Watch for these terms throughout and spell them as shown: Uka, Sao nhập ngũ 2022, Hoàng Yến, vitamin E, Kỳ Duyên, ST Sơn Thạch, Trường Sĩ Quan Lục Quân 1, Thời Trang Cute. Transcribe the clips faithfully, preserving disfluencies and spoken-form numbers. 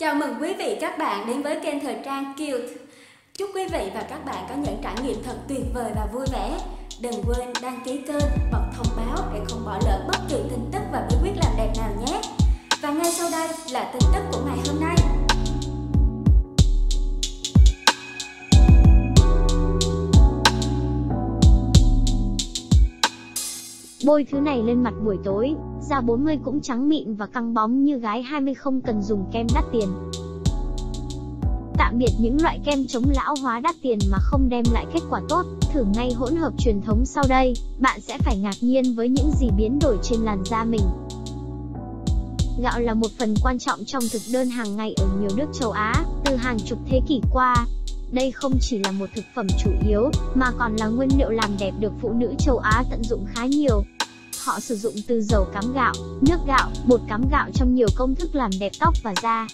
Chào mừng quý vị các bạn đến với kênh Thời Trang Cute. Chúc quý vị và các bạn có những trải nghiệm thật tuyệt vời và vui vẻ. Đừng quên đăng ký kênh, bật thông báo để không bỏ lỡ bất kỳ tin tức và bí quyết làm đẹp nào nhé. Và ngay sau đây là tin tức của ngày hôm nay. Bôi thứ này lên mặt buổi tối, da bốn mươi cũng trắng mịn và căng bóng như gái hai mươi, không cần dùng kem đắt tiền. Tạm biệt những loại kem chống lão hóa đắt tiền mà không đem lại kết quả tốt, thử ngay hỗn hợp truyền thống sau đây, bạn sẽ phải ngạc nhiên với những gì biến đổi trên làn da mình. Gạo là một phần quan trọng trong thực đơn hàng ngày ở nhiều nước châu Á, từ hàng chục thế kỷ qua. Đây không chỉ là một thực phẩm chủ yếu, mà còn là nguyên liệu làm đẹp được phụ nữ châu Á tận dụng khá nhiều. Họ sử dụng từ dầu cám gạo, nước gạo, bột cám gạo trong nhiều công thức làm đẹp tóc và da.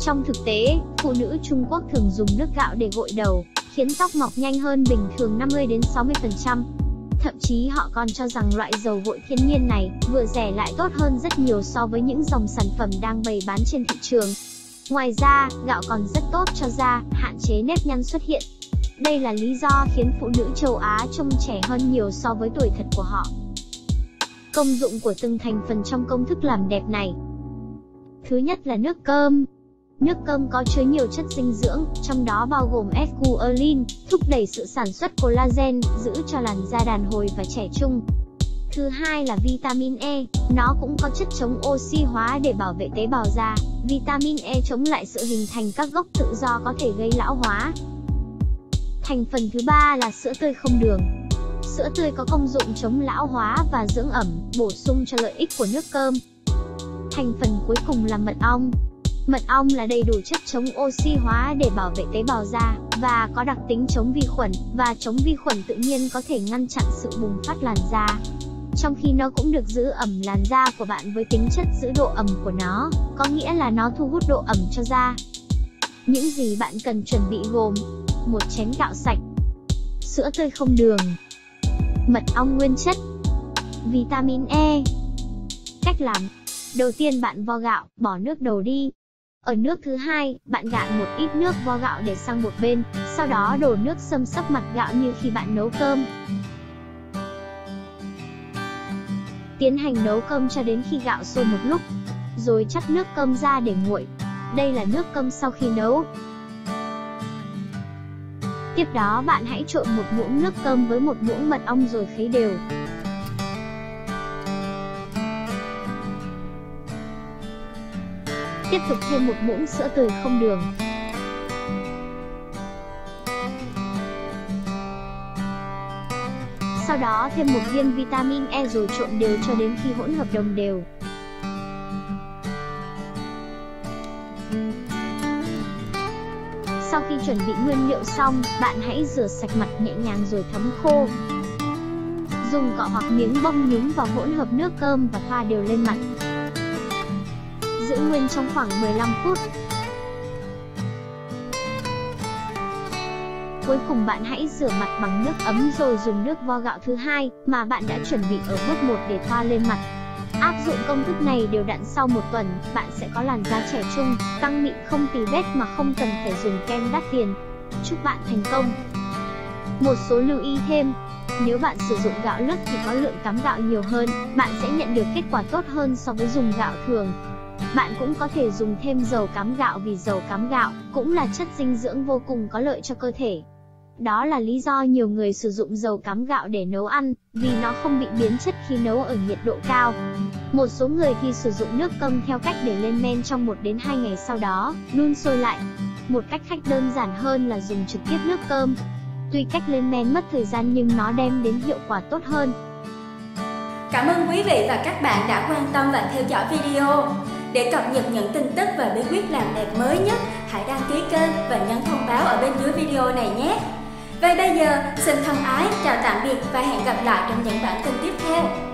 Trong thực tế, phụ nữ Trung Quốc thường dùng nước gạo để gội đầu, khiến tóc mọc nhanh hơn bình thường năm mươi đến sáu mươi phần trăm. Thậm chí họ còn cho rằng loại dầu gội thiên nhiên này vừa rẻ lại tốt hơn rất nhiều so với những dòng sản phẩm đang bày bán trên thị trường. Ngoài ra, gạo còn rất tốt cho da, hạn chế nếp nhăn xuất hiện. Đây là lý do khiến phụ nữ châu Á trông trẻ hơn nhiều so với tuổi thật của họ. Công dụng của từng thành phần trong công thức làm đẹp này. Thứ nhất là nước cơm. Nước cơm có chứa nhiều chất dinh dưỡng, trong đó bao gồm esculin, thúc đẩy sự sản xuất collagen, giữ cho làn da đàn hồi và trẻ trung. Thứ hai là vitamin E, nó cũng có chất chống oxy hóa để bảo vệ tế bào da. Vitamin E chống lại sự hình thành các gốc tự do có thể gây lão hóa. Thành phần thứ ba là sữa tươi không đường. Sữa tươi có công dụng chống lão hóa và dưỡng ẩm, bổ sung cho lợi ích của nước cơm. Thành phần cuối cùng là mật ong. Mật ong là đầy đủ chất chống oxy hóa để bảo vệ tế bào da, và có đặc tính chống vi khuẩn, và chống vi khuẩn tự nhiên có thể ngăn chặn sự bùng phát làn da. Trong khi nó cũng được giữ ẩm làn da của bạn với tính chất giữ độ ẩm của nó, có nghĩa là nó thu hút độ ẩm cho da. Những gì bạn cần chuẩn bị gồm: một chén gạo sạch, sữa tươi không đường, mật ong nguyên chất, vitamin E. Cách làm: đầu tiên bạn vo gạo, bỏ nước đầu đi. Ở nước thứ hai, bạn gạn một ít nước vo gạo để sang một bên, sau đó đổ nước xâm xấp mặt gạo như khi bạn nấu cơm. Tiến hành nấu cơm cho đến khi gạo sôi một lúc, rồi chắt nước cơm ra để nguội. Đây là nước cơm sau khi nấu. Tiếp đó bạn hãy trộn một muỗng nước cơm với một muỗng mật ong rồi khuấy đều. Tiếp tục thêm một muỗng sữa tươi không đường. Sau đó thêm một viên vitamin E rồi trộn đều cho đến khi hỗn hợp đồng đều. Sau khi chuẩn bị nguyên liệu xong, bạn hãy rửa sạch mặt nhẹ nhàng rồi thấm khô. Dùng cọ hoặc miếng bông nhúng vào hỗn hợp nước cơm và thoa đều lên mặt. Giữ nguyên trong khoảng mười lăm phút. Cuối cùng bạn hãy rửa mặt bằng nước ấm rồi dùng nước vo gạo thứ hai mà bạn đã chuẩn bị ở bước một để thoa lên mặt. Áp dụng công thức này đều đặn sau một tuần, bạn sẽ có làn da trẻ trung, căng mịn không tì vết mà không cần phải dùng kem đắt tiền. Chúc bạn thành công! Một số lưu ý thêm. Nếu bạn sử dụng gạo lứt thì có lượng cám gạo nhiều hơn, bạn sẽ nhận được kết quả tốt hơn so với dùng gạo thường. Bạn cũng có thể dùng thêm dầu cám gạo vì dầu cám gạo cũng là chất dinh dưỡng vô cùng có lợi cho cơ thể. Đó là lý do nhiều người sử dụng dầu cám gạo để nấu ăn, vì nó không bị biến chất khi nấu ở nhiệt độ cao. Một số người thì sử dụng nước cơm theo cách để lên men trong một đến hai ngày, sau đó đun sôi lại. Một cách khác đơn giản hơn là dùng trực tiếp nước cơm. Tuy cách lên men mất thời gian nhưng nó đem đến hiệu quả tốt hơn. Cảm ơn quý vị và các bạn đã quan tâm và theo dõi video. Để cập nhật những tin tức và bí quyết làm đẹp mới nhất, hãy đăng ký kênh và nhấn thông báo ở bên dưới video này nhé. Vậy bây giờ, xin thân ái, chào tạm biệt và hẹn gặp lại trong những bản tin tiếp theo.